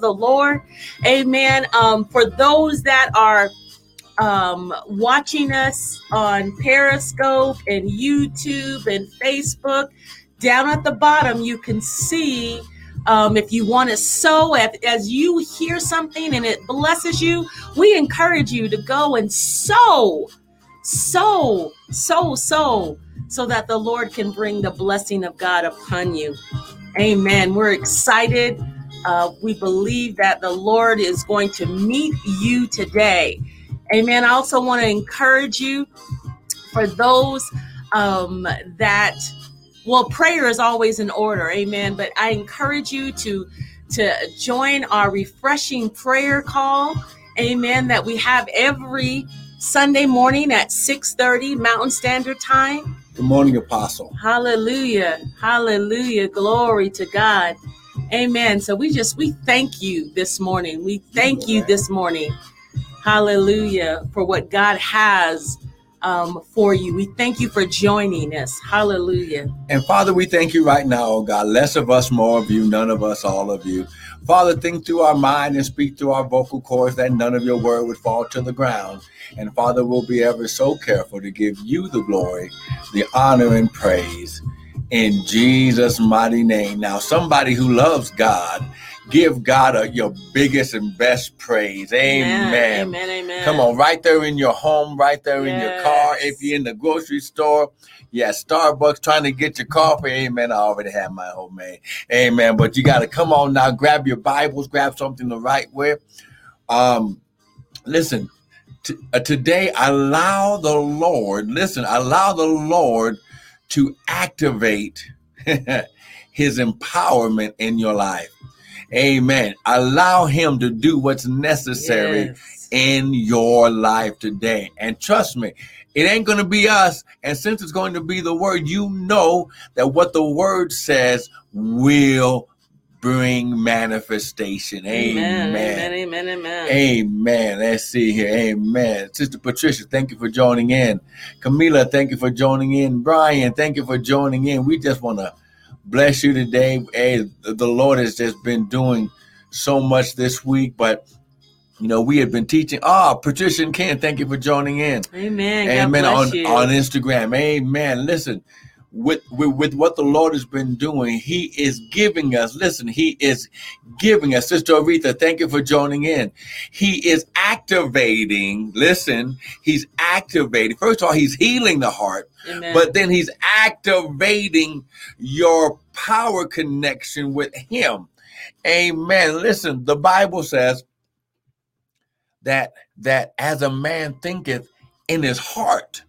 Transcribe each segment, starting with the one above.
the Lord. Amen. For those that are watching us on Periscope and YouTube and Facebook, down at the bottom you can see if you want to sow, as you hear something and it blesses you, we encourage you to go and sow so that the Lord can bring the blessing of God upon you. Amen. We're excited. We believe that the Lord is going to meet you today. Amen. I also want to encourage you for those that, well, prayer is always in order. Amen. But I encourage you to join our refreshing prayer call. Amen. That we have every Sunday morning at 6:30 Mountain Standard Time. Good morning, Apostle. Hallelujah. Hallelujah. Glory to God. Amen. So we thank you this morning. We thank you this morning. Hallelujah. For what God has for you. We thank you for joining us. Hallelujah. And Father, we thank you right now, oh God. Less of us, more of you, none of us, all of you. Father, think through our mind and speak through our vocal cords that none of your word would fall to the ground. And Father, we'll be ever so careful to give you the glory, the honor, and praise in Jesus' mighty name. Now, somebody who loves God, give God your biggest and best praise. Amen. Amen. Amen. Come on, right there in your home, right there in your car. If you're in the grocery store, Starbucks, trying to get your coffee. Amen. I already have my homemade. Amen. But you got to come on now, grab your Bibles, grab something to write with. Listen, today, allow the Lord to activate his empowerment in your life. Amen. Allow him to do what's necessary in your life today. And trust me, it ain't going to be us. And since it's going to be the word, you know that what the word says will bring manifestation. Amen. Amen. Amen. Amen. Amen. Let's see here. Amen. Sister Patricia, thank you for joining in. Camila, thank you for joining in. Brian, thank you for joining in. We just want to bless you today. Hey, the Lord has just been doing so much this week, but you know, we have been teaching. Patricia and Ken, thank you for joining in. Amen. Amen. On Instagram. Amen. Listen, with what the Lord has been doing, he is giving us. Listen, he is giving us. Sister Aretha, thank you for joining in. He is activating. Listen, he's activating. First of all, he's healing the heart. Amen. But then he's activating your power connection with him. Amen. Listen, the Bible says that as a man thinketh in his heart,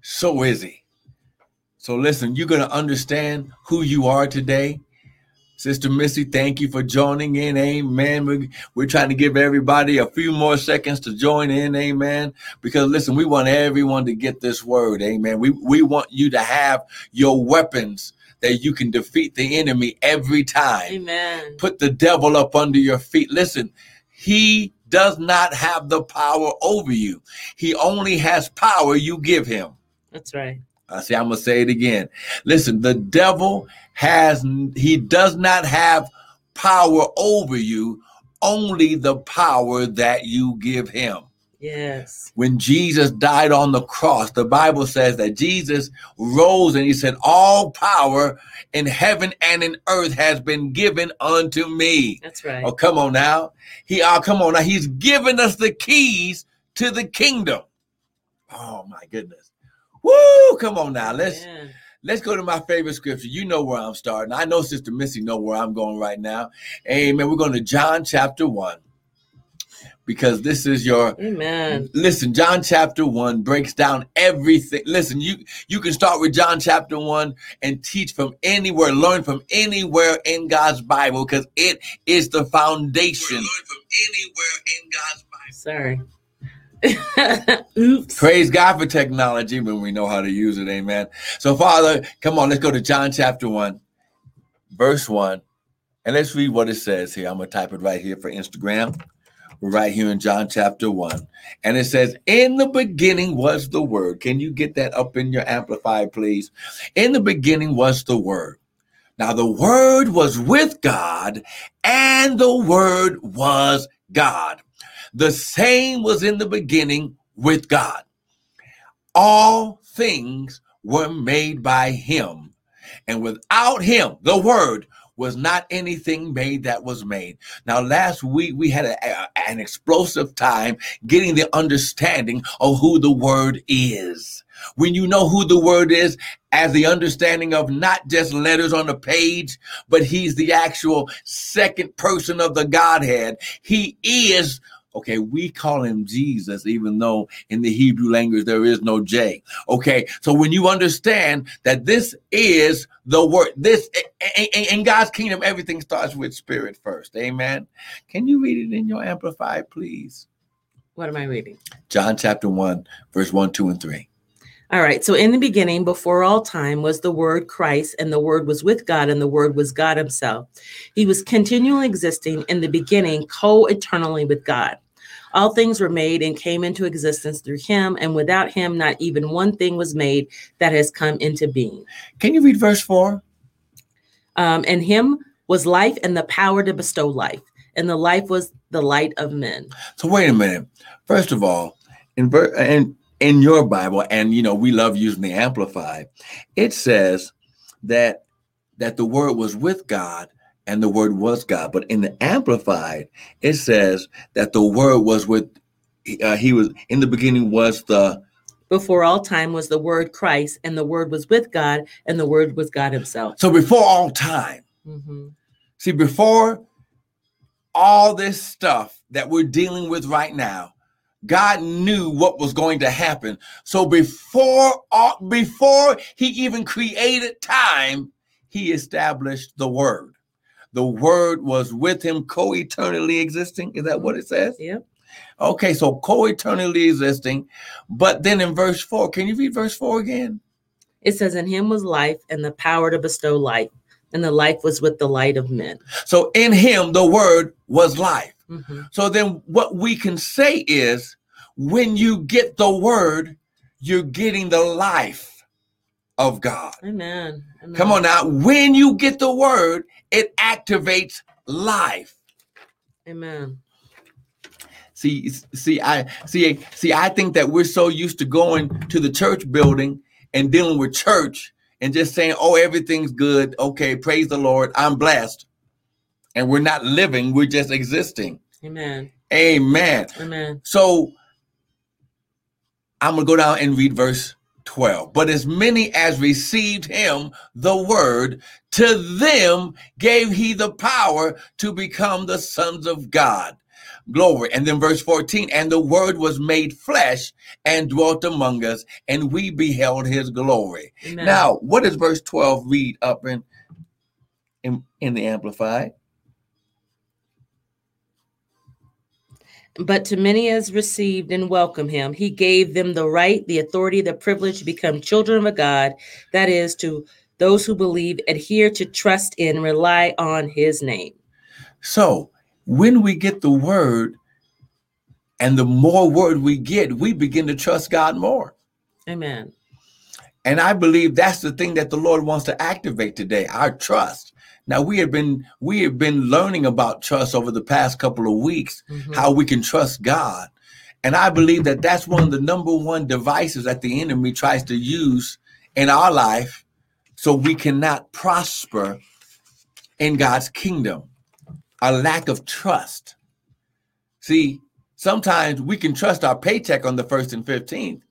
so is he. So listen, you're going to understand who you are today. Sister Missy, thank you for joining in. Amen. We're trying to give everybody a few more seconds to join in. Amen. Because listen, we want everyone to get this word. Amen. We want you to have your weapons that you can defeat the enemy every time. Amen. Put the devil up under your feet. Listen, he does not have the power over you. He only has power you give him. That's right. I'm going to say it again. Listen, the devil does not have power over you, only the power that you give him. Yes. When Jesus died on the cross, the Bible says that Jesus rose and he said, all power in heaven and in earth has been given unto me. That's right. Oh, come on now. Come on now. He's given us the keys to the kingdom. Oh, my goodness. Woo! Come on now. Let's go to my favorite scripture. You know where I'm starting. I know Sister Missy know where I'm going right now. Amen. We're going to John chapter 1 because this is your Amen. Listen, John chapter 1 breaks down everything. Listen, you can start with John chapter 1 and teach from anywhere, learn from anywhere in God's Bible because it is the foundation. Learn from anywhere in God's Bible. Sorry. Oops. Praise God for technology when we know how to use it. Amen. So, Father, come on, let's go to John chapter 1, verse 1, and let's read what it says here. I'm going to type it right here for Instagram. We're right here in John chapter 1, and it says, in the beginning was the Word. Can you get that up in your Amplified, please? In the beginning was the Word. Now the Word was with God, and the Word was God. The same was in the beginning with God. All things were made by Him, and without Him, the Word, was not anything made that was made. Now, last week, we had an explosive time getting the understanding of who the Word is. When you know who the Word is, as the understanding of not just letters on a page, but He's the actual second person of the Godhead. He is, okay, we call Him Jesus, even though in the Hebrew language there is no J. Okay, so when you understand that this is the Word, this in God's kingdom, everything starts with spirit first. Amen. Can you read it in your Amplified, please? What am I reading? John chapter 1, verse 1, 2, and 3. All right. So in the beginning, before all time, was the Word Christ, and the Word was with God, and the Word was God Himself. He was continually existing in the beginning, co-eternally with God. All things were made and came into existence through Him, and without Him, not even one thing was made that has come into being. Can you read verse 4? In Him was life, and the power to bestow life, and the life was the light of men. So wait a minute. First of all, in your Bible, and you know, we love using the Amplified, it says that the Word was with God and the Word was God. But in the Amplified, it says that the Word was with, He was, in the beginning was the. Before all time was the Word Christ, and the Word was with God, and the Word was God Himself. So before all time, See, before all this stuff that we're dealing with right now, God knew what was going to happen. So before He even created time, He established the Word. The Word was with Him, co-eternally existing. Is that what it says? Yeah. Okay, so co-eternally existing. But then in verse 4, can you read verse 4 again? It says, in Him was life, and the power to bestow life, and the life was with the light of men. So in Him, the Word was life. Mm-hmm. So then what we can say is, when you get the Word, you're getting the life of God. Amen. Amen. Come on now. When you get the Word, it activates life. Amen. I think that we're so used to going to the church building and dealing with church and just saying, oh, everything's good. Okay, praise the Lord. I'm blessed. And we're not living, we're just existing. Amen. Amen. Amen. So I'm going to go down and read verse 12. But as many as received Him, the Word, to them gave He the power to become the sons of God. Glory. And then verse 14, and the Word was made flesh and dwelt among us, and we beheld His glory. Amen. Now, what does verse 12 read up in the Amplified? But to many as received and welcomed Him, He gave them the right, the authority, the privilege to become children of God. That is, to those who believe, adhere to, trust in, rely on His name. So when we get the Word, and the more Word we get, we begin to trust God more. Amen. And I believe that's the thing that the Lord wants to activate today, our trust. Now, we have been learning about trust over the past couple of weeks, how we can trust God. And I believe that that's one of the number one devices that the enemy tries to use in our life so we cannot prosper in God's kingdom, a lack of trust. See, sometimes we can trust our paycheck on the 1st and 15th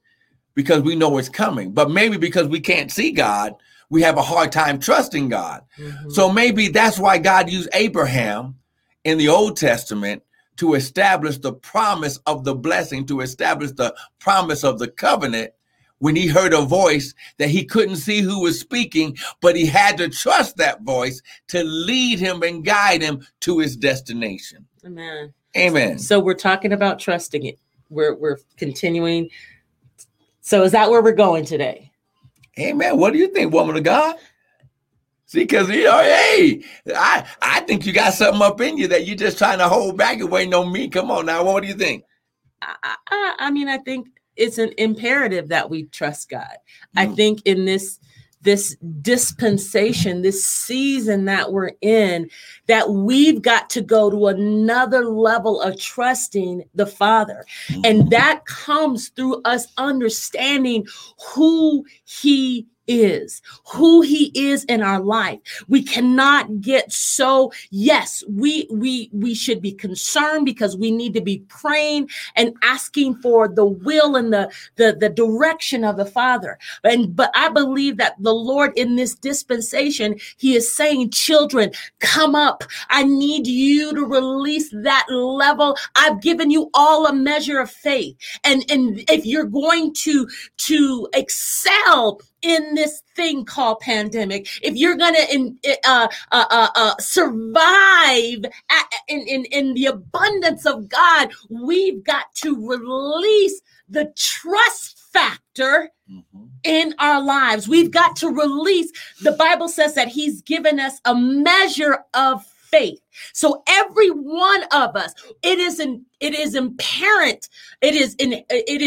because we know it's coming, but maybe because we can't see God, we have a hard time trusting God. Mm-hmm. So maybe that's why God used Abraham in the Old Testament to establish the promise of the blessing, to establish the promise of the covenant, when he heard a voice that he couldn't see who was speaking, but he had to trust that voice to lead him and guide him to his destination. Amen. Amen. So we're talking about trusting it. We're continuing. So is that where we're going today? Amen. What do you think, woman of God? See, because, I think you got something up in you that you're just trying to hold back and waiting on me. Come on now. What do you think? I think it's an imperative that we trust God. I think in this this dispensation, this season that we're in, that we've got to go to another level of trusting the Father. And that comes through us understanding who He is, who He is in our life. We cannot get so, yes, we should be concerned because we need to be praying and asking for the will and the direction of the Father. But I believe that the Lord in this dispensation, He is saying, children, come up. I need you to release that level. I've given you all a measure of faith. And if you're going to excel in this thing called pandemic, if you're going to survive in the abundance of God, we've got to release the trust factor in our lives. We've got to release, the Bible says that He's given us a measure of faith. So every one of us, it is I don't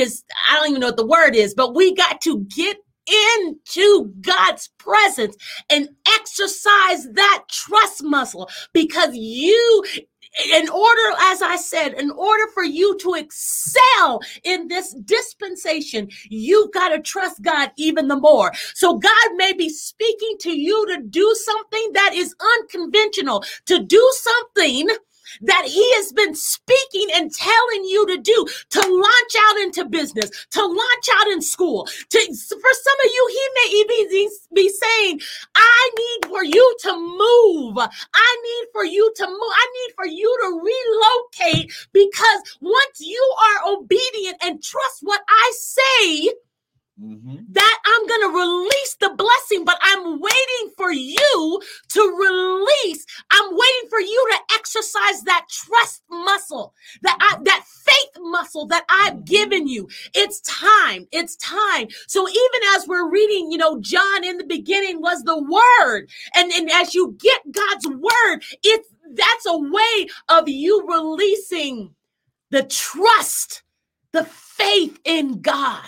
even know what the word is, but we got to get into God's presence and exercise that trust muscle, because you, in order, as I said, in order for you to excel in this dispensation, you've got to trust God even the more. So God may be speaking to you to do something that is unconventional, to do something that He has been speaking and telling you to do, to launch out into business, to launch out in school. For some of you, He may even be saying, I need for you to move. I need for you to relocate, because once you are obedient and trust what I say, that I'm going to release the blessing, but I'm waiting for you to release. I'm waiting for you to exercise that trust muscle, that faith muscle that I've given you. It's time. So even as we're reading, John, in the beginning was the Word. And as you get God's Word, that's a way of you releasing the trust, the faith in God.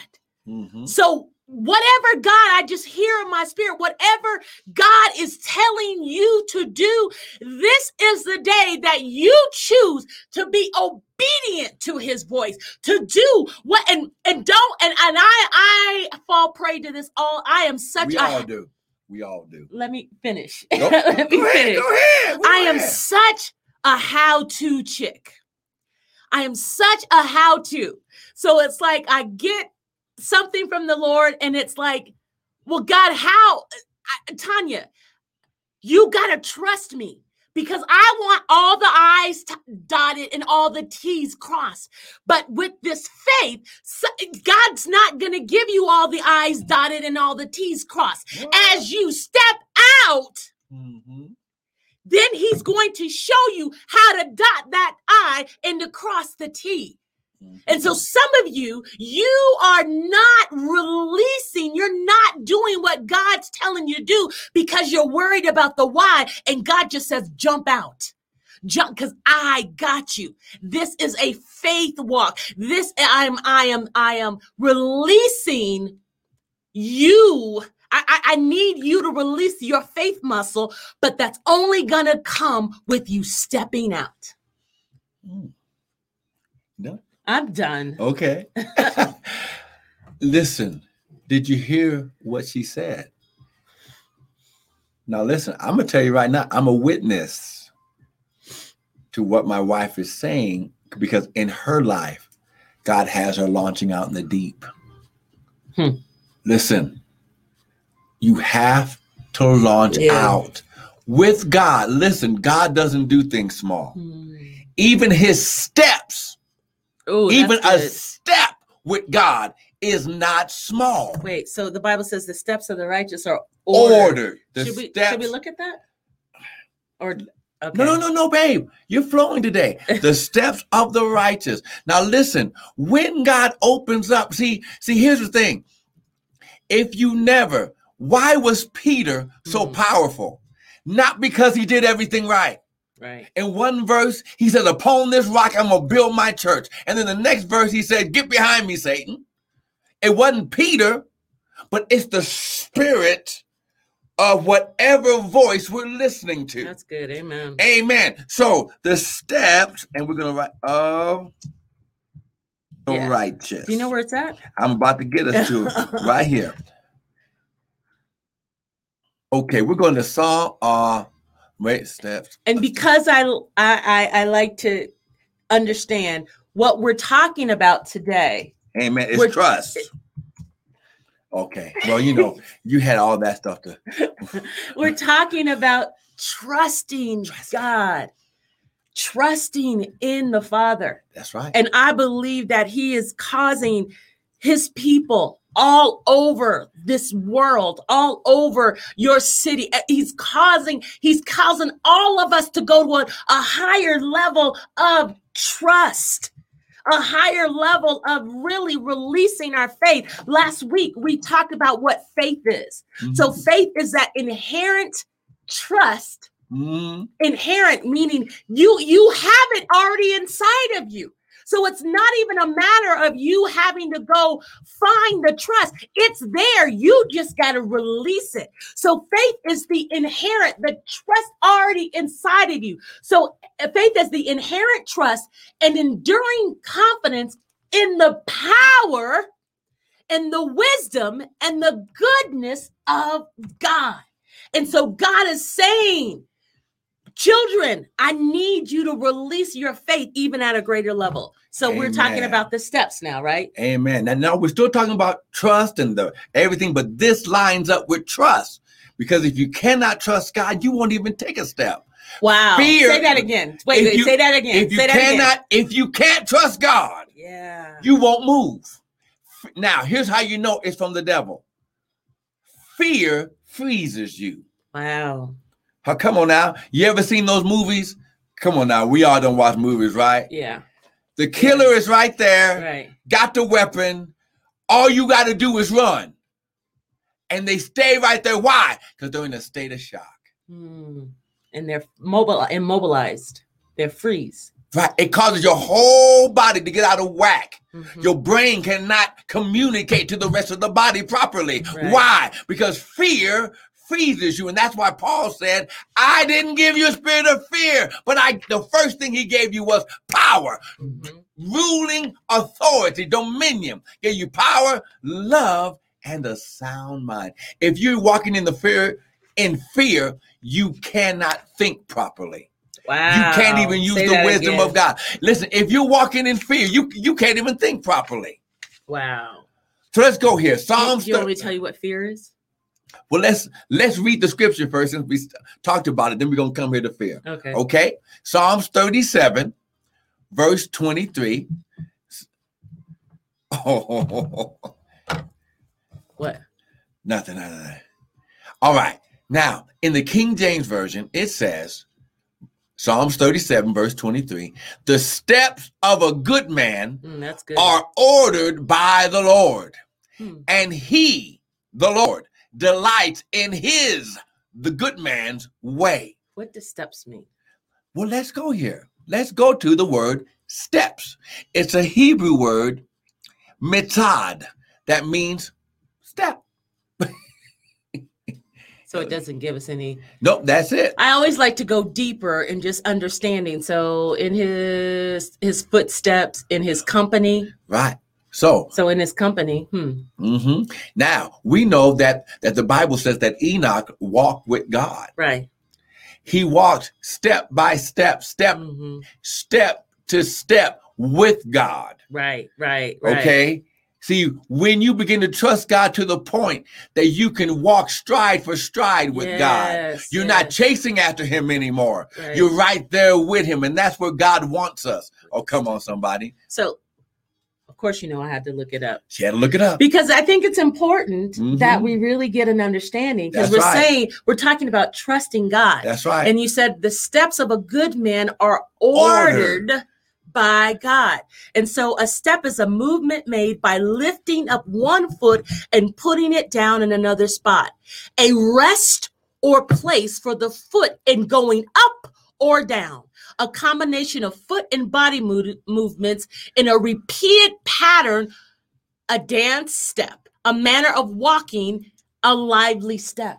So whatever God, I just hear in my spirit, whatever God is telling you to do, this is the day that you choose to be obedient to His voice, to do what, and I fall prey to this all. I am such we a. all do. We all do. Let me finish. Nope. Let me finish. Go ahead. I am such a how-to chick. I am such a how-to. So it's like I get something from the Lord, and it's like, well, God, Tanya, you got to trust me, because I want all the I's dotted and all the T's crossed. But with this faith, God's not going to give you all the I's dotted and all the T's crossed. Wow. As you step out, then He's going to show you how to dot that I and to cross the T. And so some of you, you are not releasing. You're not doing what God's telling you to do because you're worried about the why. And God just says, jump out. Jump, because I got you. This is a faith walk. I am releasing you. I need you to release your faith muscle, but that's only going to come with you stepping out. No. I'm done. Okay. Listen, did you hear what she said? Now, listen, I'm going to tell you right now, I'm a witness to what my wife is saying, because in her life, God has her launching out in the deep. Listen, you have to launch out with God. Listen, God doesn't do things small. Even His steps. Ooh, even a step with God is not small. Wait, so the Bible says the steps of the righteous are ordered. Should we look at that? No, babe. You're flowing today. The steps of the righteous. Now listen, when God opens up, see, here's the thing. Why was Peter so powerful? Not because he did everything right. Right. In one verse, he says, upon this rock, I'm going to build my church. And then the next verse, he said, get behind me, Satan. It wasn't Peter, but it's the Spirit of whatever voice we're listening to. That's good. Amen. Amen. So the steps, and we're going to write of the righteous. Do you know where it's at? I'm about to get us to it right here. Okay, we're going to Psalm. Wait, steps. And because I like to understand what we're talking about today. Amen. It's trust. Okay. Well, you know, you had all that stuff to. We're talking about trusting God, trusting in the Father. That's right. And I believe that He is causing His people all over this world, all over your city. He's causing all of us to go to a higher level of trust, a higher level of really releasing our faith. Last week, we talked about what faith is. Mm-hmm. So faith is that inherent trust, inherent meaning you have it already inside of you. So it's not even a matter of you having to go find the trust. It's there. You just got to release it. So faith is the inherent, the trust already inside of you. So faith is the inherent trust and enduring confidence in the power and the wisdom and the goodness of God. And so God is saying, children, I need you to release your faith even at a greater level. So Amen. We're talking about the steps now, right? Amen. And now we're still talking about trust and everything, but this lines up with trust, because if you cannot trust God, you won't even take a step. Wow. Fear, say that again. Wait, say that again. If you can't trust God, you won't move. Now, here's how you know it's from the devil. Fear freezes you. Wow. Oh, come on now. You ever seen those movies? Come on now. We all don't watch movies, right? Yeah. The killer is right there. Right. Got the weapon. All you got to do is run. And they stay right there. Why? Because they're in a state of shock. And they're immobilized. They're freeze. Right. It causes your whole body to get out of whack. Mm-hmm. Your brain cannot communicate to the rest of the body properly. Right. Why? Because fear freezes you. And that's why Paul said, I didn't give you a spirit of fear, but the first thing he gave you was power, ruling authority, dominion. Gave you power, love, and a sound mind. If you're walking in fear, you cannot think properly. Wow. You can't even use the wisdom of God. Listen, if you're walking in fear, you can't even think properly. Wow. So let's go here. Psalms. Do you want me to tell you what fear is? Well, let's read the scripture first, since we talked about it. Then we're going to come here to fear. Okay. Okay. Psalms 37, verse 23. Oh. What? Nothing. All right. Now, in the King James Version, it says, Psalms 37, verse 23, the steps of a good man are ordered by the Lord, and he, the Lord, delights in the good man's way. What does steps mean? Well, let's go here. Let's go to the word steps. It's a Hebrew word, metad, that means step. So it doesn't give us any. Nope, that's it. I always like to go deeper in just understanding. So in his footsteps, in his company. Right. So in his company. Now, we know that the Bible says that Enoch walked with God. Right. He walked step by step, step to step with God. Right. Okay. See, when you begin to trust God to the point that you can walk stride for stride with God, you're not chasing after him anymore. Right. You're right there with him. And that's where God wants us. Oh, come on, somebody. So, of course, you know, I had to look it up. She had to look it up. Because I think it's important that we really get an understanding. Because we're saying, we're talking about trusting God. That's right. And you said the steps of a good man are ordered by God. And so a step is a movement made by lifting up one foot and putting it down in another spot. A rest or place for the foot in going up or down. A combination of foot and body movements in a repeated pattern, a dance step, a manner of walking, a lively step.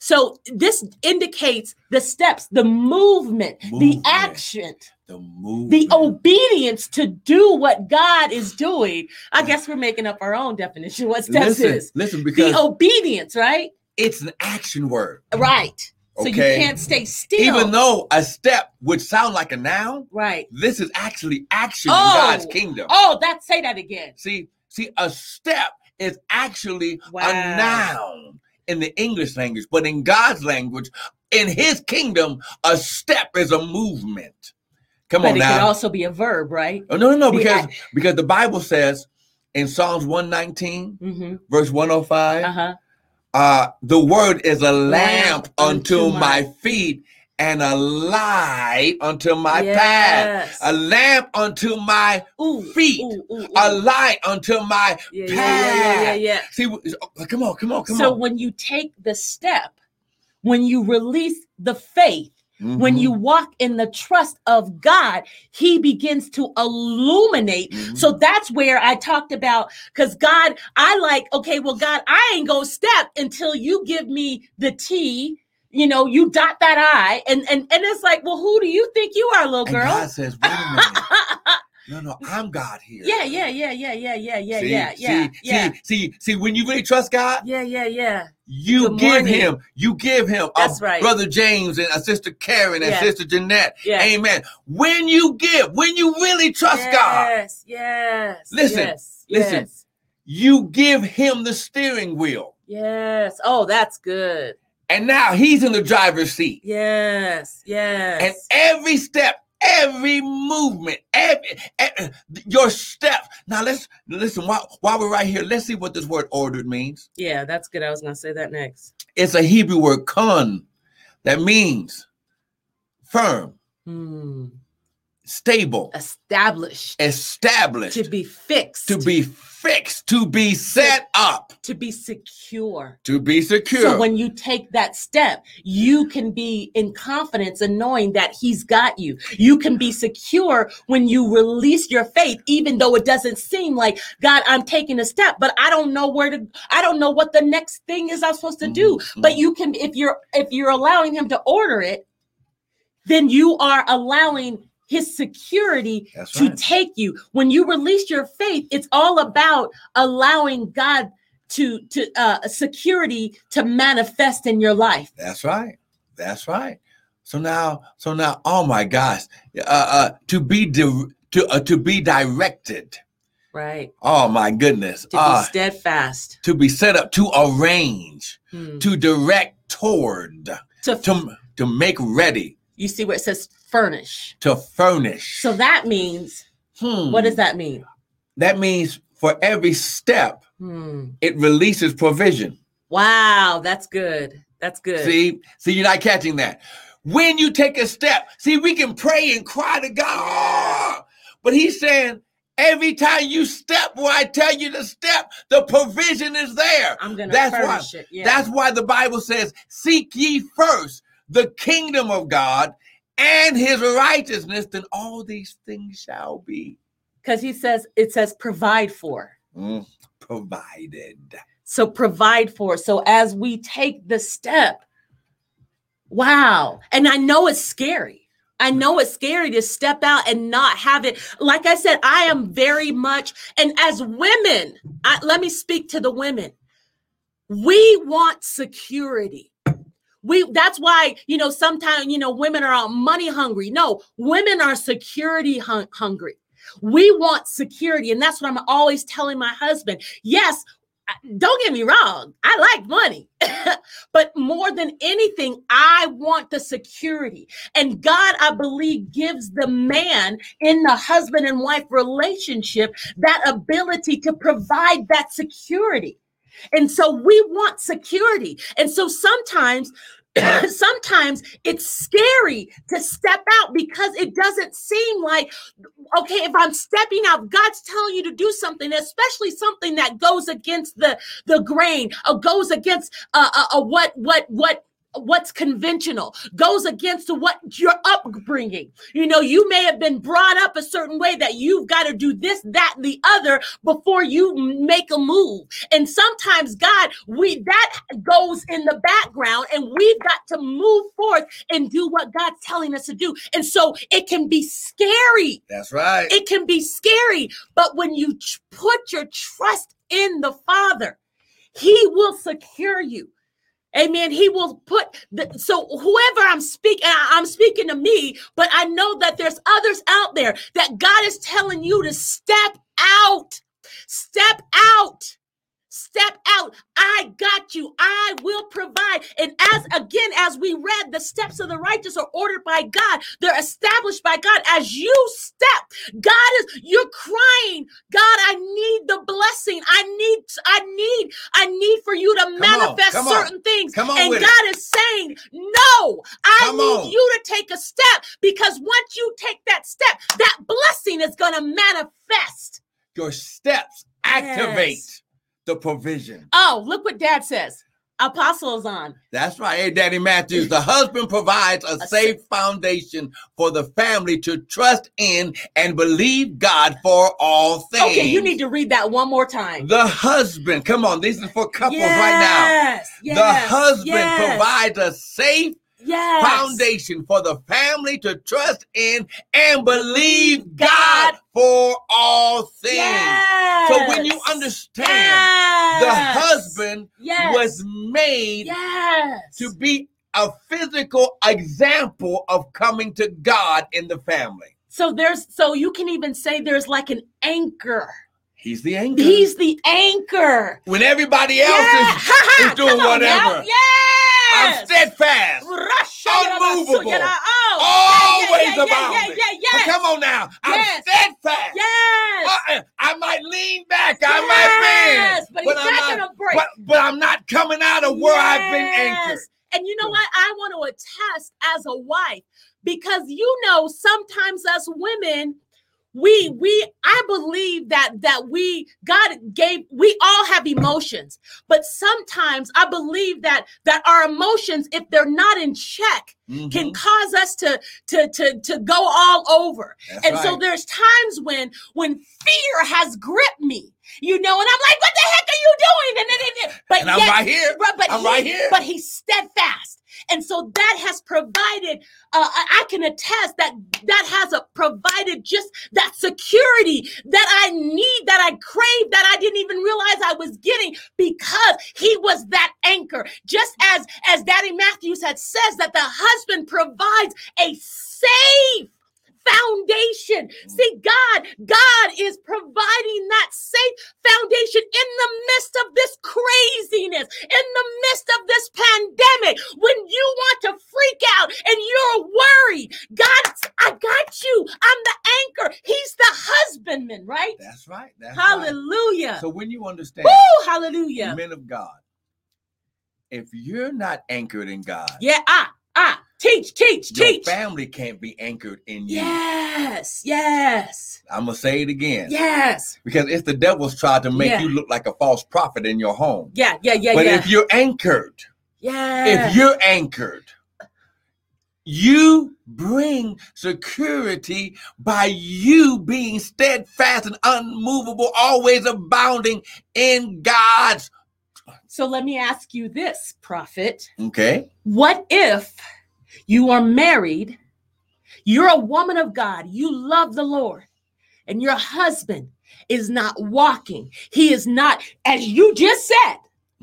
So this indicates the steps, the movement, the action, the obedience to do what God is doing. I guess we're making up our own definition. What steps is? Listen, because the obedience, right? It's an action word, right? So you can't stay still. Even though a step would sound like a noun, right? This is actually action in God's kingdom. Say that again. See, a step is actually a noun in the English language, but in God's language, in his kingdom, a step is a movement. But it could also be a verb, right? Oh, no, because the Bible says in Psalms 119, verse 105, the word is a lamp unto my feet and a light unto my path. A lamp unto my feet. A light unto my path. Yeah. See, come on. So when you take the step, when you release the faith, when you walk in the trust of God, he begins to illuminate. So that's where I talked about, because God, God, I ain't going to step until you give me the T. You know, you dot that I, and it's like, well, who do you think you are, little girl? And God says, wait a minute. No, I'm God here. See, when you really trust God, you give him, That's right. Brother James and a sister Karen and sister Jeanette. Yeah. Amen. When you give, when you really trust God. Listen, you give him the steering wheel. Yes. Oh, that's good. And now he's in the driver's seat. Yes. And every step, every movement, every your step. Now let's listen. While we're right here, let's see what this word ordered means. Yeah, that's good. I was going to say that next. It's a Hebrew word, kun, that means firm, stable, established, to be fixed, to be set up, to be secure. So when you take that step, you can be in confidence and knowing that he's got you. You can be secure when you release your faith, even though it doesn't seem like, God, I'm taking a step, but I don't know what the next thing is I'm supposed to do. But you can, if you're allowing him to order it, then you are allowing his security to take you. When you release your faith, it's all about allowing God to security to manifest in your life. That's right. So now, oh my gosh, to be directed. Right. Oh my goodness. To be steadfast. To be set up. To arrange. To direct toward. To make ready. You see where it says furnish. To furnish. So that means, what does that mean? That means for every step, it releases provision. Wow, that's good. See, you're not catching that. When you take a step, see, we can pray and cry to God. But he's saying, every time you step where I tell you to step, the provision is there. I'm going to furnish it. Yeah. That's why the Bible says, seek ye first the kingdom of God and his righteousness, then all these things shall be. Because it says provide for. Provided. So provide for. So as we take the step, wow. And I know it's scary. I know it's scary to step out and not have it. Like I said, I am very much, and as women, let me speak to the women. We want security. That's why, sometimes, women are all money hungry. No, women are security hungry. We want security. And that's what I'm always telling my husband. Yes, don't get me wrong. I like money. But more than anything, I want the security. And God, I believe, gives the man in the husband and wife relationship that ability to provide that security. And so we want security. And so sometimes it's scary to step out because it doesn't seem like, okay, if I'm stepping out, God's telling you to do something, especially something that goes against the grain or goes against what what's conventional, goes against what your upbringing. You know, you may have been brought up a certain way that you've got to do this, that, the other before you make a move. And sometimes, God, that goes in the background, and we've got to move forth and do what God's telling us to do. And so it can be scary. That's right. It can be scary. But when you put your trust in the Father, He will secure you. Amen. He will so whoever I'm speaking to me, but I know that there's others out there that God is telling you to step out. I got you. I will provide. And as we read, the steps of the righteous are ordered by God. They're established by God. As you step, you're crying, God, I need the blessing. I need for you to manifest certain things. And God is saying, no, I need you to take a step, because once you take that step, that blessing is going to manifest. Your steps activate. Yes. The provision. Oh, look what Dad says. Apostle is on. That's right. Hey, Daddy Matthews, the husband provides a safe foundation for the family to trust in and believe God for all things. Okay, you need to read that one more time. The husband, come on, this is for couples right now. The husband provides a safe foundation for the family to trust in and believe God for all things. Yes. So when you understand the husband was made to be a physical example of coming to God in the family. So you can even say there's like an anchor. He's the anchor. He's the anchor. When everybody else is doing whatever. Yeah. I'm steadfast, unmovable, always abounding. Come on now. I'm steadfast. Yes. I might lean back. Yes. I might bend. But I'm not coming out of where I've been anchored. And you know what? I want to attest as a wife, because you know sometimes us women, I believe we all have emotions, but sometimes I believe that our emotions, if they're not in check, can cause us to go all over. That's and right. So there's times when fear has gripped me, you know, and I'm like, what the heck are you doing? And I'm right here. But he's steadfast. And so that has provided, I can attest that has provided just that security that I need, that I crave, that I didn't even realize I was getting, because he was that anchor. Just as Daddy Matthews had says, that the husband provides a safe foundation. See, God is providing that safe foundation in the midst of this craziness, in the midst of this pandemic, when you want to freak out and you're worried. God, I got you. I'm the anchor. He's the husbandman, right? That's right. Hallelujah. Right. So when you understand, hallelujah, men of God, if you're not anchored in God, Teach. Your family can't be anchored in you. Yes. I'm going to say it again. Yes. Because it's the devil's trying to make you look like a false prophet in your home. But if you're anchored, you bring security by you being steadfast and unmovable, always abounding in God's. So let me ask you this, prophet. Okay. What if you are married, you're a woman of God, you love the Lord, and your husband is not walking? He is not, as you just said,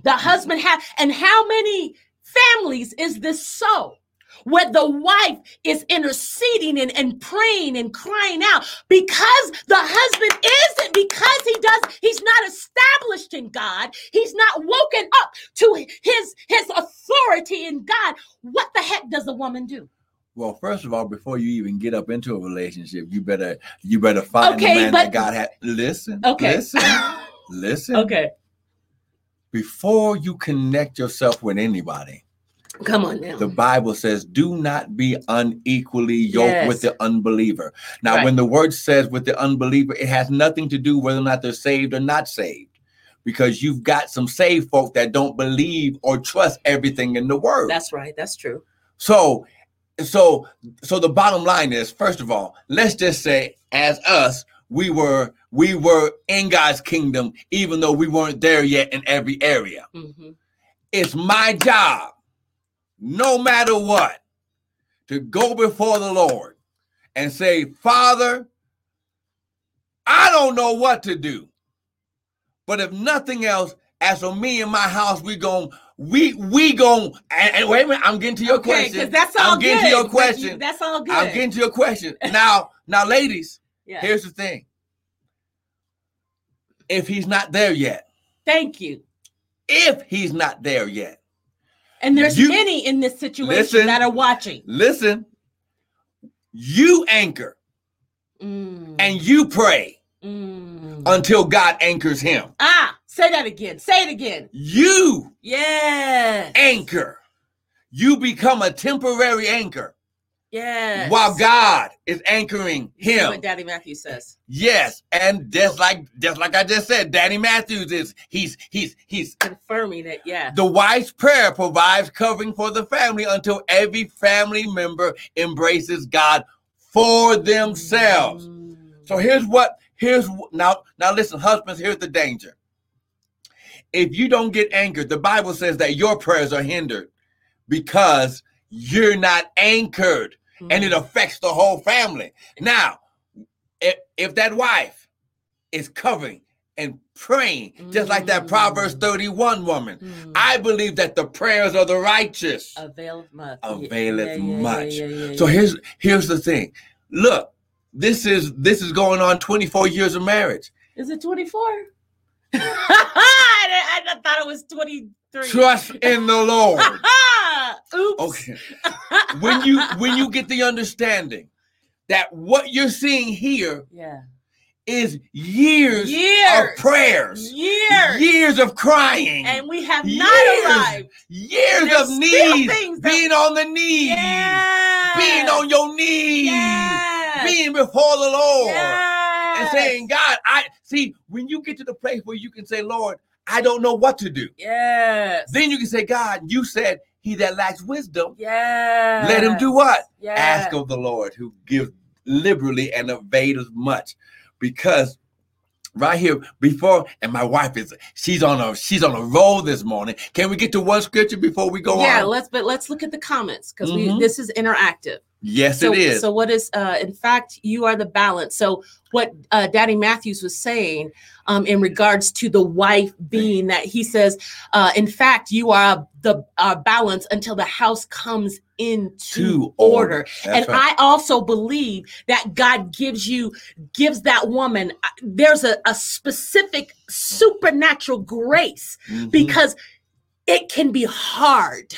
the husband and how many families is this so? Where the wife is interceding and praying and crying out because the husband isn't, because he's not established in God. He's not woken up to his authority in God. What the heck does a woman do? Well, first of all, before you even get up into a relationship, you better find the man that God had. Listen. Okay. Before you connect yourself with anybody, come on now. The Bible says, do not be unequally yoked with the unbeliever. Now, when the word says with the unbeliever, it has nothing to do whether or not they're saved or not saved. because you've got some saved folk that don't believe or trust everything in the word. That's right. That's true. So the bottom line is, first of all, let's just say as us, we were in God's kingdom, even though we weren't there yet in every area. Mm-hmm. It's my job, no matter what, to go before the Lord and say, Father, I don't know what to do. But if nothing else, as for me and my house, we gon' and wait a minute, I'm getting to your question. 'Cause that's all I'm getting to your question. That's all good. I'm getting to your question. Now, ladies, yeah. Here's the thing. If he's not there yet. Thank you. If he's not there yet. And there's many in this situation that are watching. Listen, you anchor and you pray until God anchors him. Ah, say that again. Say it again. You anchor. You become a temporary anchor. Yes. While God is anchoring him. That's what Daddy Matthews says. Yes. And just like I just said, Daddy Matthews is he's confirming it. Yeah. The wife's prayer provides covering for the family until every family member embraces God for themselves. Mm. So now listen, husbands, here's the danger. If you don't get anchored, the Bible says that your prayers are hindered because you're not anchored. Mm-hmm. And it affects the whole family. Now, if that wife is covering and praying, just like that Proverbs 31 woman, I believe that the prayers of the righteous availeth much. So here's the thing. Look, this is going on 24 years of marriage. Is it 24? I thought it was 23. Trust in the Lord. Oops. Okay. When you get the understanding that what you're seeing here is years of prayers, years of crying, and we have not arrived. Years of needs, being on the knees, being on your knees, being before the Lord, and saying, God, when you get to the place where you can say, Lord, I don't know what to do. Yes. Then you can say, God, you said, he that lacks wisdom, let him do what? Yes. Ask of the Lord, who gives liberally and availeth much. Because right here before, and my wife is, she's on a roll this morning. Can we get to one scripture before we go on? Yeah, let's look at the comments, because this is interactive. Yes, it is. So what is, in fact, you are the balance. So what Daddy Matthews was saying in regards to the wife being that he says, in fact, you are the balance until the house comes into order. And right. I also believe that God gives that woman, there's a specific supernatural grace, because it can be hard.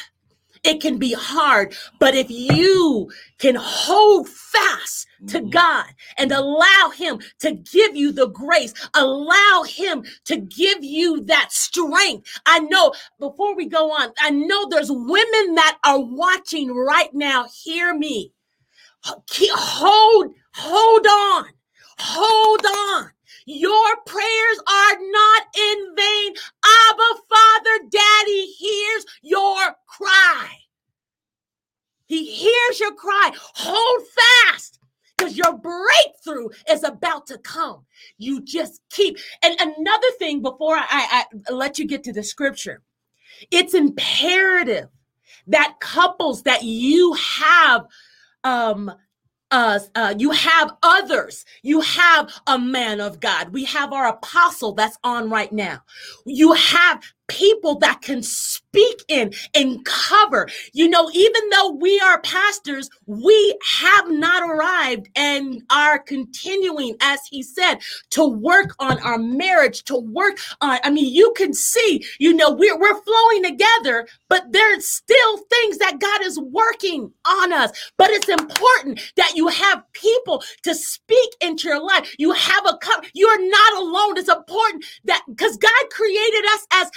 It can be hard, but if you can hold fast to God and allow him to give you the grace, allow him to give you that strength. I know, before we go on, I know there's women that are watching right now. Hear me. Hold on. Your prayers are not in vain. Abba, Father, Daddy hears your cry. He hears your cry. Hold fast, because your breakthrough is about to come. You just keep. And another thing, before I let you get to the scripture, it's imperative that couples that you have you have others. You have a man of God. We have our apostle that's on right now. You have people that can speak in and cover. You know, even though we are pastors, we have not arrived and are continuing, as he said, to work on our marriage, to work on, I mean, you can see, you know, we're flowing together, but there's still things that God is working on us. But it's important that you have people to speak into your life. You're not alone. It's important that, because God created us as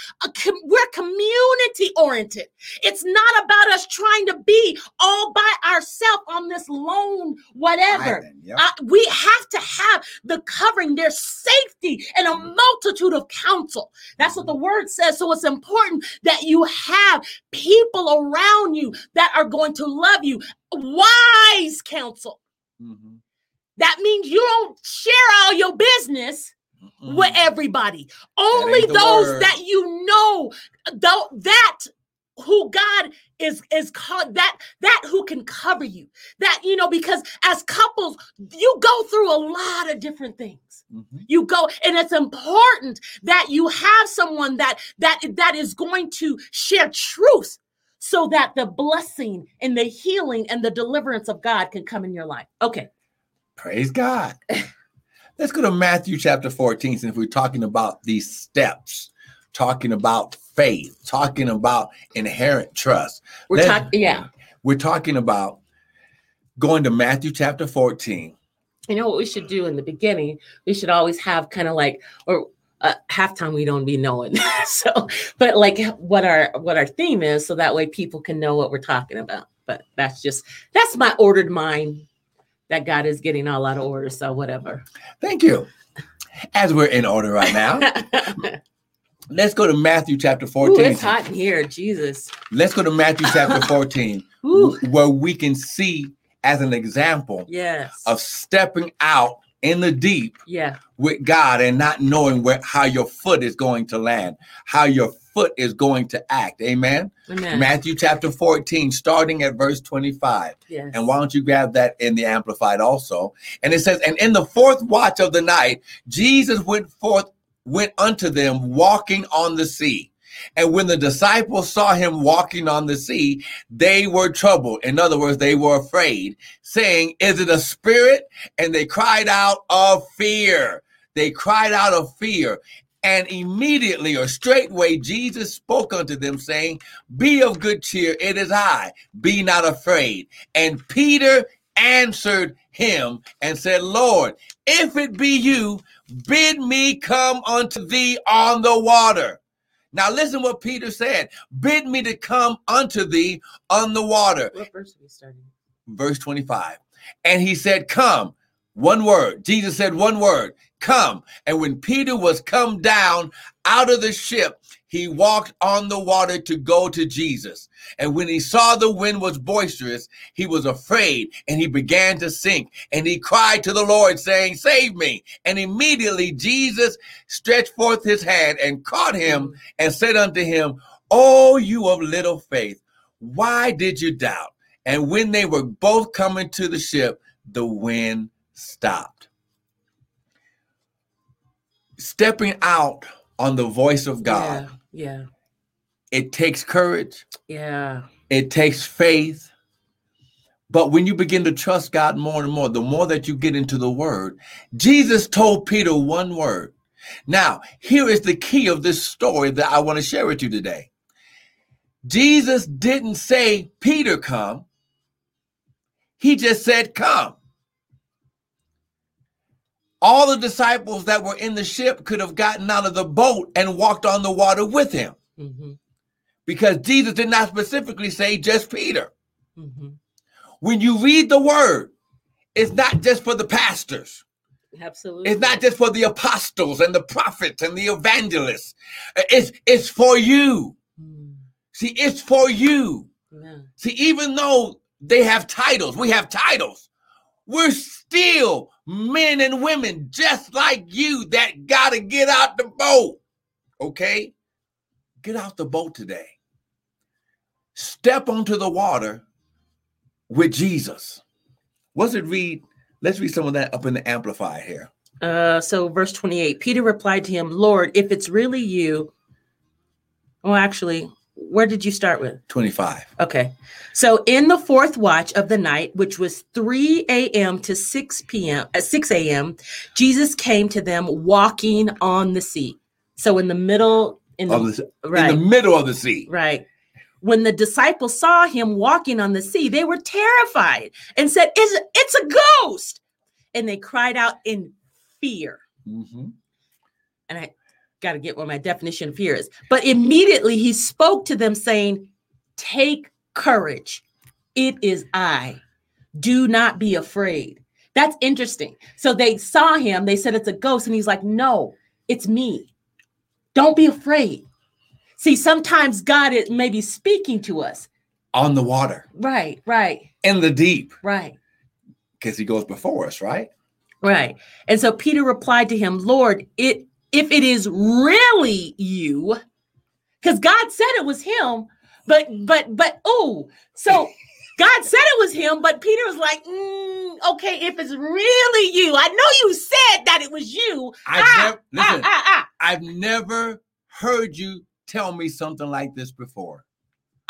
we're community oriented. It's not about us trying to be all by ourselves on this lone whatever. We have to have the covering. There's safety and a multitude of counsel. That's what the word says. So it's important that you have people around you that are going to love you. Wise counsel. Mm-hmm. That means you don't share all your business with everybody. Only those word. That you know, though, that who God is called, that who can cover you. That, you know, because as couples, you go through a lot of different things. Mm-hmm. You go, and it's important that you have someone that is going to share truth so that the blessing and the healing and the deliverance of God can come in your life. Okay. Praise God. Let's go to Matthew chapter 14, since we're talking about these steps, talking about faith, talking about inherent trust. We're talking about going to Matthew chapter 14. You know what we should do in the beginning? We should always have kind of like, or halftime we don't be knowing. So, but like what our theme is, so that way people can know what we're talking about. But that's my ordered mind. That God is getting all out of order, so whatever. Thank you. As we're in order right now, let's go to Matthew chapter 14. Ooh, it's hot in here, Jesus. Let's go to Matthew chapter 14, where we can see as an example of stepping out in the deep with God and not knowing how your foot is going to land, how your foot is going to act. Amen? Amen. Matthew chapter 14, starting at verse 25. Yes. And why don't you grab that in the Amplified also? And it says, and in the fourth watch of the night, Jesus went unto them walking on the sea. And when the disciples saw him walking on the sea, they were troubled. In other words, they were afraid, saying, is it a spirit? And they cried out of fear. And immediately or straightway, Jesus spoke unto them, saying, be of good cheer, it is I, be not afraid. And Peter answered him and said, Lord, if it be you, bid me come unto thee on the water. Now listen what Peter said, bid me to come unto thee on the water. What verse are we starting? Verse 25. And he said, come. One word. Jesus said one word, come. And when Peter was come down out of the ship, he walked on the water to go to Jesus. And when he saw the wind was boisterous, he was afraid and he began to sink. And he cried to the Lord saying, save me. And immediately Jesus stretched forth his hand and caught him and said unto him, oh, you of little faith, why did you doubt? And when they were both coming to the ship, the wind stopped. Stepping out on the voice of God. Yeah. It takes courage. Yeah. It takes faith. But when you begin to trust God more and more, the more that you get into the word, Jesus told Peter one word. Now, here is the key of this story that I want to share with you today. Jesus didn't say, Peter, come. He just said, come. All the disciples that were in the ship could have gotten out of the boat and walked on the water with him because Jesus did not specifically say just Peter. Mm-hmm. When you read the word, it's not just for the pastors. Absolutely. It's not just for the apostles and the prophets and the evangelists. It's for you. Mm. See, it's for you. Yeah. See, even though they have titles, we have titles. We're still men and women just like you that got to get out the boat. Okay? Get out the boat today. Step onto the water with Jesus. What's it read? Let's read some of that up in the Amplified here. So verse 28, Peter replied to him, Lord, if it's really you. Oh, actually, where did you start with? 25. Okay. So in the fourth watch of the night, which was 3 a.m. to 6 p.m., at 6 a.m., Jesus came to them walking on the sea. So in the middle of the sea. Right. When the disciples saw him walking on the sea, they were terrified and said, it's a ghost. And they cried out in fear. Mm-hmm. And got to get what my definition of fear is. But immediately he spoke to them saying, take courage. It is I. Do not be afraid. That's interesting. So they saw him. They said, it's a ghost. And he's like, no, it's me. Don't be afraid. See, sometimes God is maybe speaking to us. On the water. Right, right. In the deep. Right. Because he goes before us, right? Right. And so Peter replied to him, Lord, if it is really you, because God said it was him, but, oh, so God said it was him, but Peter was like, okay, if it's really you, I know you said that it was you. I've never heard you tell me something like this before.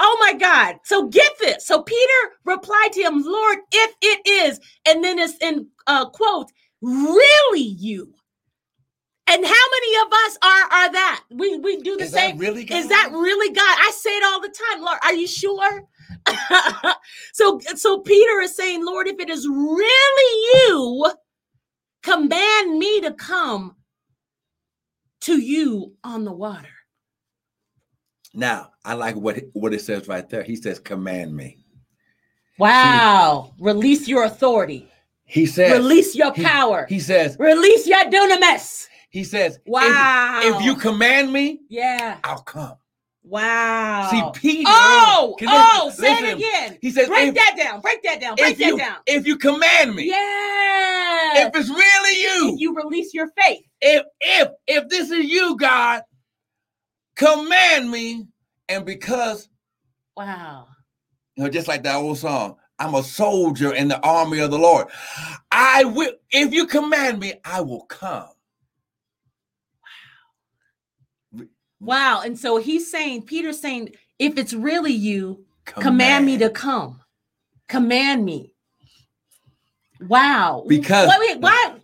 Oh my God. So get this. So Peter replied to him, Lord, if it is, and then it's in quotes, really you. And how many of us are that? We do the same. Really, is that really God? I say it all the time. Lord, are you sure? So Peter is saying, Lord, if it is really you, command me to come to you on the water. Now, I like what it says right there. He says, command me. Wow. See, release your authority. He says, release your power. He says, release your dunamis. He says, wow. If you command me, yeah, I'll come. Wow. See, Peter. Say it again. He says, break that down. If you command me. Yeah. If it's really you. If you release your faith. If this is you, God, command me, and because, wow, you know, just like that old song, I'm a soldier in the army of the Lord. I will, if you command me, I will come. Wow. Wow. And so Peter's saying, if it's really you, command me to come. Command me. Wow. Because, why?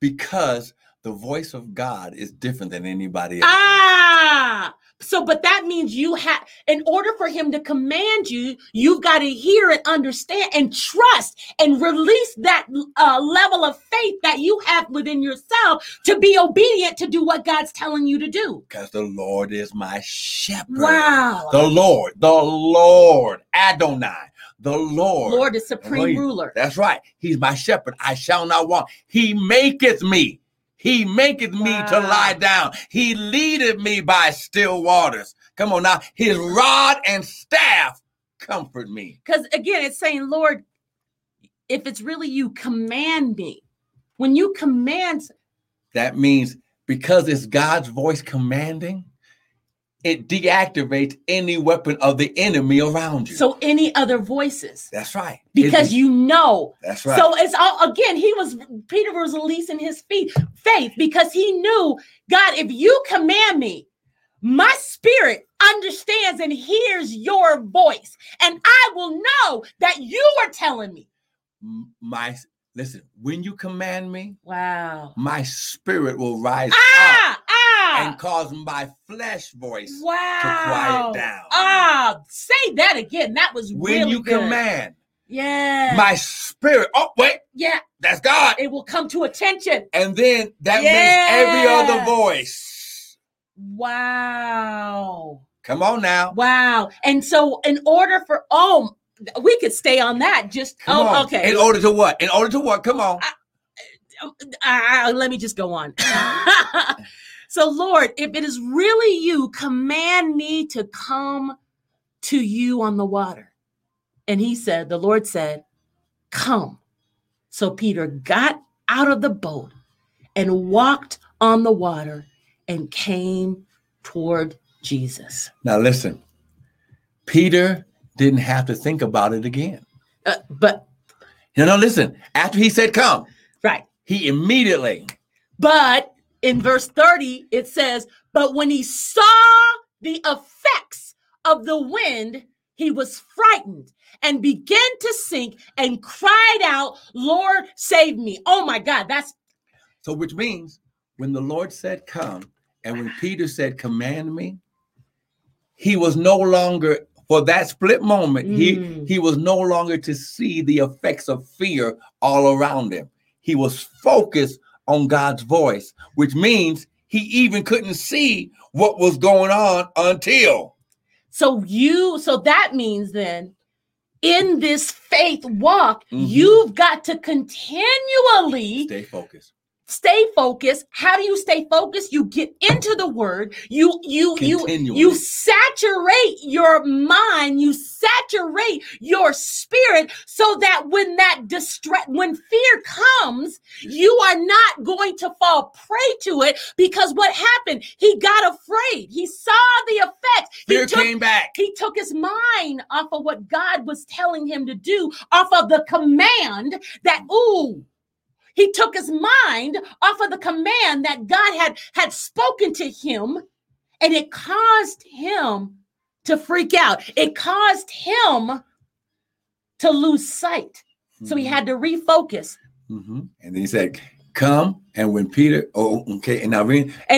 Because the voice of God is different than anybody else. So, but that means you have, in order for him to command you, you've got to hear and understand and trust and release that level of faith that you have within yourself to be obedient to do what God's telling you to do. Because the Lord is my shepherd. Wow. The Lord, Adonai, the Lord. Lord is supreme ruler. That's right. He's my shepherd. I shall not want. He maketh me. He maketh me to lie down. He leadeth me by still waters. Come on now. His rod and staff comfort me. Because again, it's saying, Lord, if it's really you, command me. When you command. That means because it's God's voice commanding, it deactivates any weapon of the enemy around you. So any other voices. That's right. Because you know. That's right. So it's all, again, Peter was releasing his faith because he knew, God, if you command me, my spirit understands and hears your voice. And I will know that you are telling me. Listen, when you command me, wow, my spirit will rise up. And cause my flesh voice to quiet down. Say that again. That was really when you good. Command. Yeah. My spirit. Oh, wait. Yeah. That's God. It will come to attention. And then that makes every other voice. Wow. Come on now. Wow. And so in order for, we could stay on that. Just, okay. In order to what? Come on. Let me just go on. So, Lord, if it is really you, command me to come to you on the water. And the Lord said, come. So Peter got out of the boat and walked on the water and came toward Jesus. Now, listen, Peter didn't have to think about it again. Listen, after he said, come. Right. He immediately. But. In verse 30, it says, but when he saw the effects of the wind, he was frightened and began to sink and cried out, Lord, save me. Oh, my God. So which means when the Lord said, come, and when Peter said, command me, he was no longer, for that split moment, he was no longer to see the effects of fear all around him. He was focused on God's voice, which means he even couldn't see what was going on until. So that means then in this faith walk, you've got to continually stay focused. Stay focused. How do you stay focused? You get into the word. You saturate your mind. You saturate your spirit so that when fear comes, you are not going to fall prey to it. Because what happened? He got afraid. He saw the effects. Fear came back. He took his mind off of what God was telling him to do, off of the command that, he took his mind off of the command that God had spoken to him, and it caused him to freak out. It caused him to lose sight. Mm-hmm. So he had to refocus. Mm-hmm. And then he said, come. And when Peter, and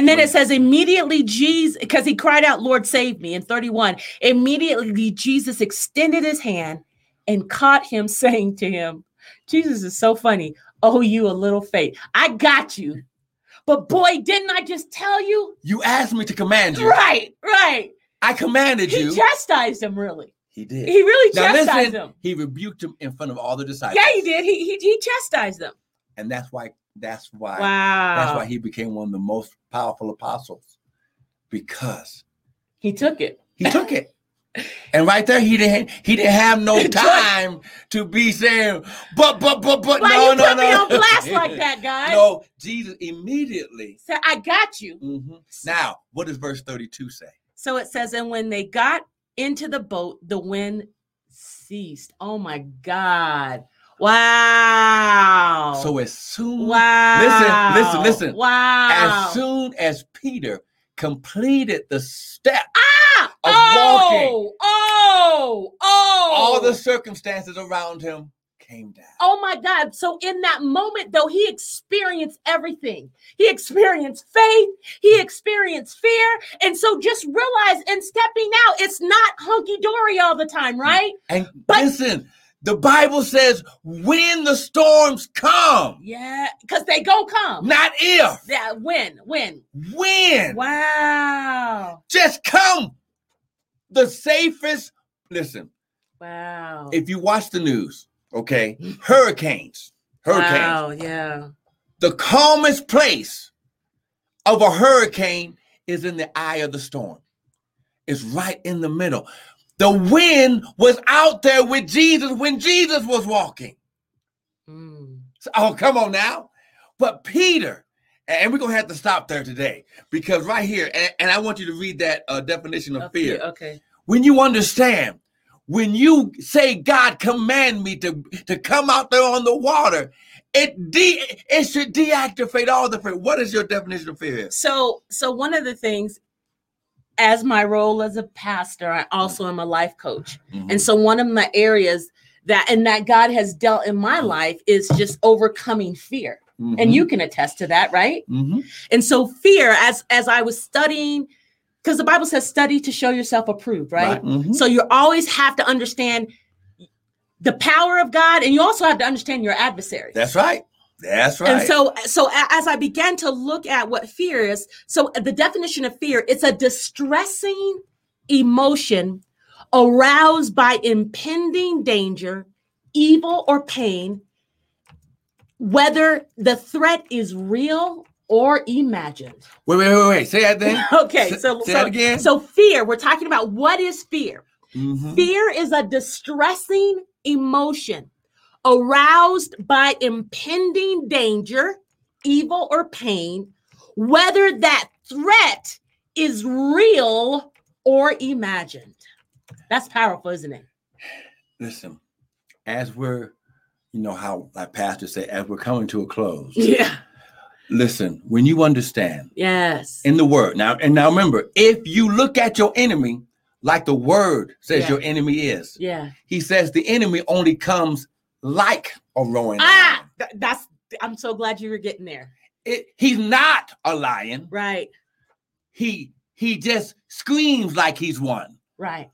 then it says immediately Jesus, because he cried out, Lord, save me. In 31, immediately Jesus extended his hand and caught him, saying to him, Jesus is so funny. Oh, you a little faith. I got you. But boy, didn't I just tell you? You asked me to command you. Right. I commanded you. He chastised him, really. He did. He really chastised him. He rebuked him in front of all the disciples. Yeah, he did. He chastised them. And that's why he became one of the most powerful apostles. Because he took it. And right there, he didn't have no time to be saying, but. Why no, you put me on blast like that, guys? No, Jesus immediately said, I got you. Mm-hmm. Now, what does verse 32 say? So it says, and when they got into the boat, the wind ceased. Oh my God. Wow. So as soon, wow. Listen. Wow. As soon as Peter completed the step. Walking. All the circumstances around him came down. Oh my God. So in that moment, though, he experienced everything. He experienced faith. He experienced fear. And so just realize in stepping out, it's not hunky-dory all the time, right? But listen, the Bible says when the storms come. Yeah, because they gonna come. Not if. Yeah, when. Wow. Just come. The safest, listen. Wow. If you watch the news, okay, hurricanes. Wow, yeah. The calmest place of a hurricane is in the eye of the storm. It's right in the middle. The wind was out there with Jesus when Jesus was walking. Mm. So, come on now. But Peter, and we're going to have to stop there today, because right here, and I want you to read that definition of fear. Okay. When you understand, when you say, God, command me to come out there on the water, it should deactivate all the fear. What is your definition of fear? So one of the things, as my role as a pastor, I also am a life coach. Mm-hmm. And so one of my areas that God has dealt in my life is just overcoming fear. Mm-hmm. And you can attest to that, right? Mm-hmm. And so fear, as I was studying, because the Bible says study to show yourself approved, right? Mm-hmm. So you always have to understand the power of God, and you also have to understand your adversary. That's right. And so as I began to look at what fear is, so the definition of fear, it's a distressing emotion aroused by impending danger, evil, or pain, whether the threat is real or imagined. Wait. Say that then. Okay. Say that again. So fear, we're talking about what is fear? Mm-hmm. Fear is a distressing emotion aroused by impending danger, evil, or pain, whether that threat is real or imagined. That's powerful, isn't it? Listen, as we're you know how my pastors say, as we're coming to a close. Yeah. Listen, when you understand. Yes. In the word. Now remember, if you look at your enemy, like the word says your enemy is. Yeah. He says the enemy only comes like a roaring lion. I'm so glad you were getting there. He's not a lion. Right. He just screams like he's one. Right.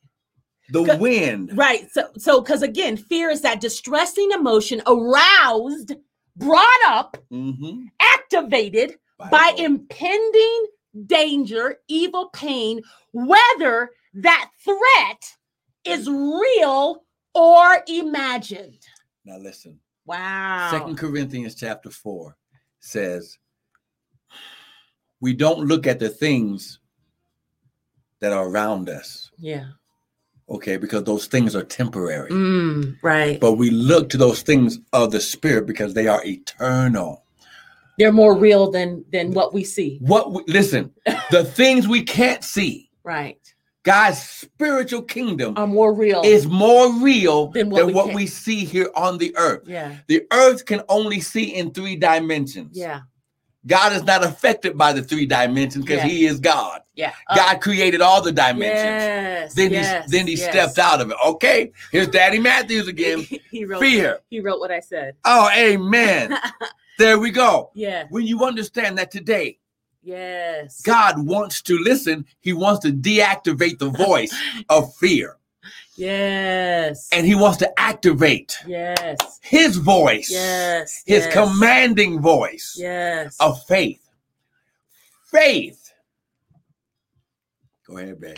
The wind. Right. So, because again, fear is that distressing emotion aroused, brought up, activated by impending danger, evil, pain, whether that threat is real or imagined. Now listen. Wow. 2 Corinthians chapter 4 says, we don't look at the things that are around us. Yeah. Okay, because those things are temporary. Right. But we look to those things of the spirit because they are eternal. They're more real than what we see. Listen, the things we can't see. Right. God's spiritual kingdom are more real. Is more real than what we see here on the earth. Yeah. The earth can only see in 3 dimensions. Yeah. God is not affected by the 3 dimensions because he is God. Yeah. God created all the dimensions. Yes, then he stepped out of it. Okay. Here's Daddy Matthews again. He wrote fear. He wrote what I said. Oh, amen. There we go. Yeah. When you understand that today. Yes. God wants to listen. He wants to deactivate the voice of fear. Yes. And he wants to activate his voice. Yes. His commanding voice. Yes. Of faith. Faith. Go ahead, babe.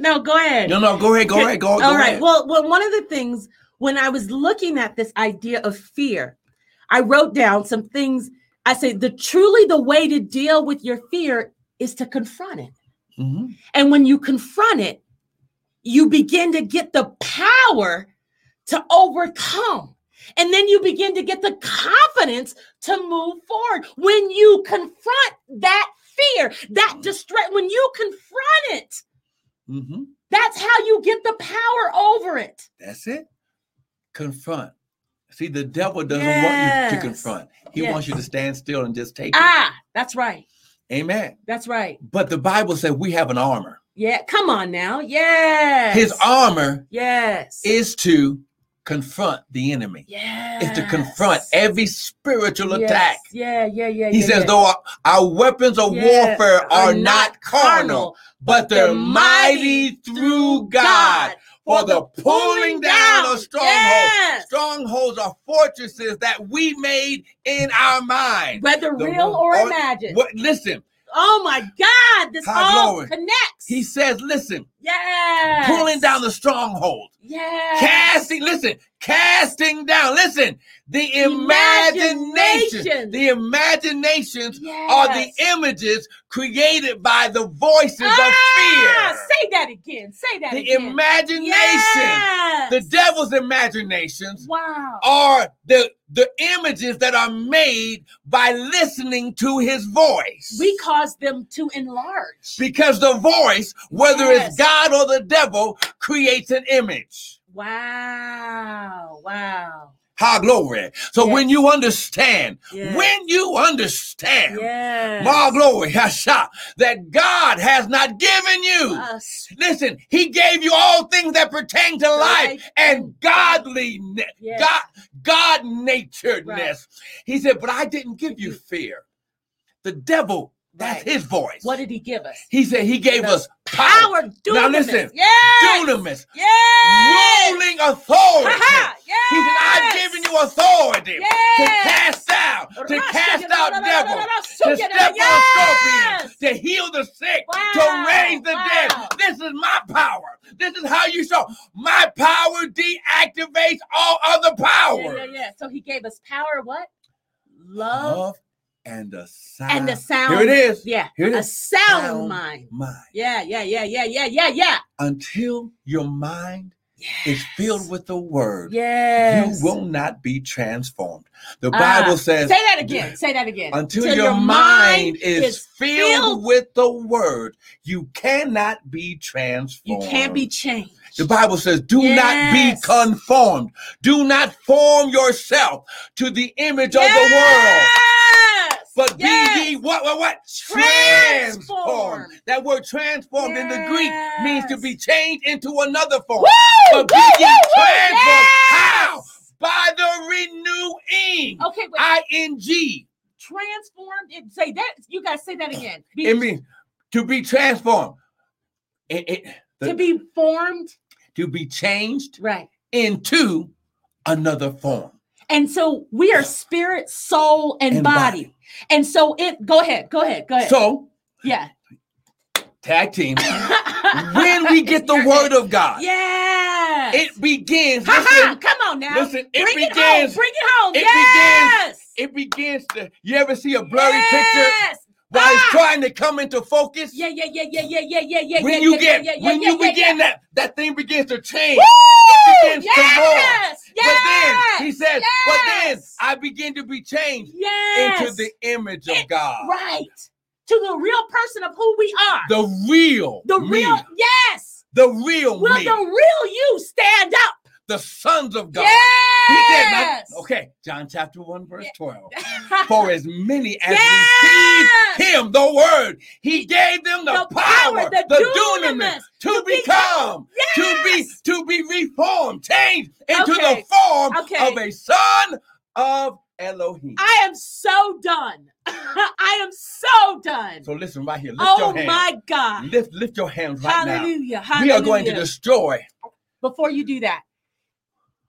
No, go ahead. No, go ahead. Go ahead. Well, one of the things when I was looking at this idea of fear, I wrote down some things. I say the way to deal with your fear is to confront it. Mm-hmm. And when you confront it, you begin to get the power to overcome. And then you begin to get the confidence to move forward. When you confront that fear, that distress, when you confront it, that's how you get the power over it. That's it. Confront. See, the devil doesn't want you to confront. He wants you to stand still and just take it. That's right. Amen. That's right. But the Bible said we have an armor. Yeah, come on now. Yes. His armor is to confront the enemy. Yeah. It's to confront every spiritual attack. Yeah. He says, though our weapons of warfare are not carnal, but they're mighty through God. For the pulling down of strongholds. Yes. Strongholds are fortresses that we made in our mind. Whether real or imagined. Listen. Oh my God, this all connects. He says, listen. Yes. Pulling down the stronghold. Yes. Casting down. Listen, the imagination. The imaginations are the images created by the voices of fear. Say that again. The imagination. Yes. The devil's imaginations are the images that are made by listening to his voice. We cause them to enlarge. Because the voice, whether it's God or the devil, creates an image. Wow. High glory. So when you understand, my glory, Hasha, that God has not given you. Listen, he gave you all things that pertain to life and godliness, God-naturedness. Right. He said, but I didn't give you fear. The devil, that's his voice. What did he give us? He said he gave us power. Dunamis. Now listen, dunamis, ruling authority. Yes. He said, I've given you authority to cast out, devils, to step on scorpions, to heal the sick, to raise the dead. This is my power. This is how you show. My power deactivates all other power. So he gave us power, what? Love. And a sound. Here it is. Yeah. Here it is. A sound mind. Yeah. Until your mind is filled with the word, you will not be transformed. The Bible says. Say that again. Until your mind is filled with the word, you cannot be transformed. You can't be changed. The Bible says, do not be conformed. Do not form yourself to the image of the world. But be ye what? Transformed. That word transformed in the Greek means to be changed into another form. But be ye transformed. How? By the renewing. Okay, wait. I-N-G. Transformed. Say that. You guys say that again. It means to be transformed. To be formed. To be changed. Right. Into another form. And so we are spirit, soul, and body. And so it, go ahead. So, yeah. Tag team. When we get the word of God. Yes. It begins. Listen, come on now. Listen, Bring it home. It begins to, you ever see a blurry picture? While it's trying to come into focus. Yeah. When you begin that thing begins to change. Woo! It begins to roll. Yes! But then, he says, but then I begin to be changed into the image of God. Right. To the real person of who we are. The real me. Will the real you stand up? The sons of God. Yes. He said, John chapter 1, verse 12. For as many as received him, the word, he gave them the power, the dunamis, to be reformed, changed into the form of a son of Elohim. I am so done. So listen right here. Lift your hands. Oh my God. Lift your hands right now. Hallelujah. We are going to destroy. Before you do that,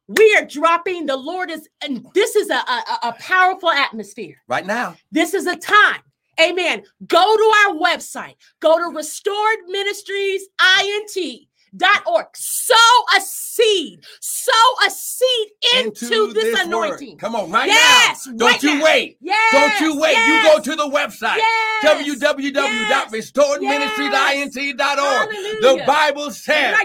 we are dropping. The Lord is, and this is a powerful atmosphere right now. This is a time. Amen. Go to our website. Go to restoredministries.int.org. Sow a seed into this anointing. Word. Come on, right now. Don't you wait. Yes. Don't you wait. Yes. You go to the website. Yes. www.restoredministries.int.org. The Bible says,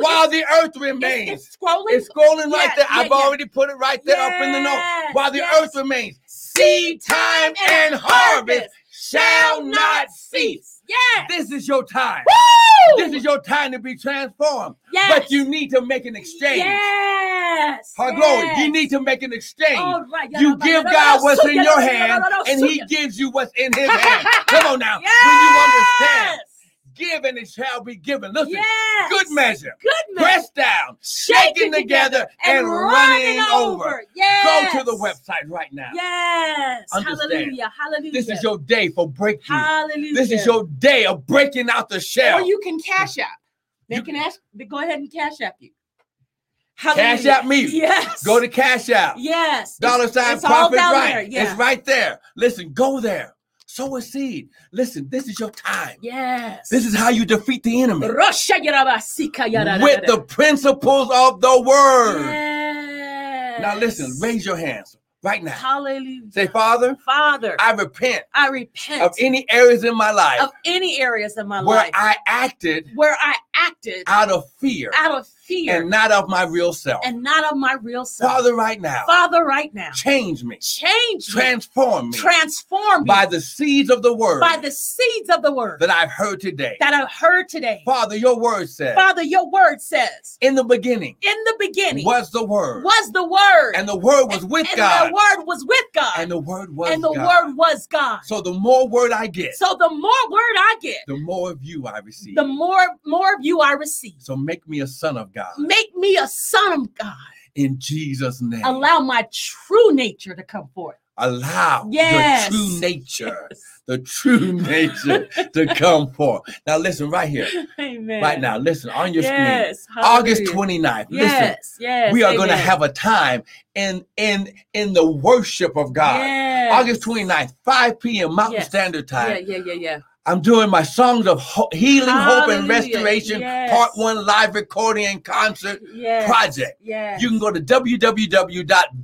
while the earth remains. It's scrolling right there. I've already put it right there up in the note. While the earth remains, seed time and harvest shall not cease. Yes. This is your time. Woo! This is your time to be transformed. Yes. But you need to make an exchange. Yes. Her glory. You need to make an exchange. Right. You give God what's in your hand, and he gives you what's in his hand. Come on now. Yes. When you understand, give and it shall be given. Listen, good measure. Pressed down, shaken together, and running over. Yes. Go to the website right now. Yes. Understand. Hallelujah. This is your day for breakthrough. Hallelujah. This is your day of breaking out the shell. Or you can cash app. Go ahead and cash app you. Hallelujah. Cash app me. Yes. Go to cash app. Yes. $, profit right. Yeah. It's right there. Listen, go there. Sow a seed. Listen, this is your time. Yes. This is how you defeat the enemy. With the principles of the word. Yes. Now listen, raise your hands right now. Hallelujah. Say, Father, I repent of any areas in my life. Where I acted out of fear and not of my real self. Father right now change me transform me by the seeds of the word that I've heard today. Father your word says in the beginning was the word and the word was with God. So the more word I get the more of you I receive. So make me a son of God. In Jesus' name. Allow my true nature to come forth. Allow the true nature to come forth. Now listen right here. Amen. Right now, listen on your screen. Hallelujah. August 29th. Listen, we are going to have a time in the worship of God. Yes. August 29th, 5 p.m. Mountain Standard Time. Yeah. I'm doing my Songs of Healing, Hallelujah. Hope, and Restoration Part 1 live recording and concert project. Yes. You can go to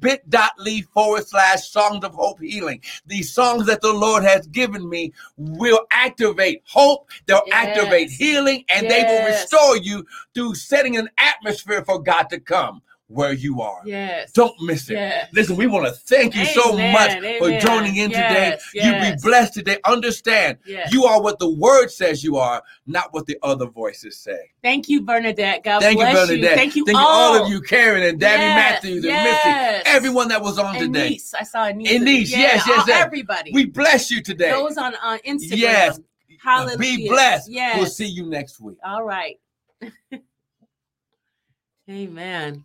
bit.ly/Songs of Hope Healing. These songs that the Lord has given me will activate hope. They'll activate healing, and they will restore you through setting an atmosphere for God to come where you are. Yes. Don't miss it. Yes. Listen, we want to thank you so much for joining in today. You be blessed today. Understand, you are what the word says you are, not what the other voices say. Thank you, Bernadette. God bless you. Thank you all of you, Karen and Daddy Matthews and Missy, everyone that was on today. Anise, I saw Anise. Yes. Everybody. We bless you today. Those on Instagram. Yes. Hallelujah. Be blessed. Yes. We'll see you next week. All right. Amen.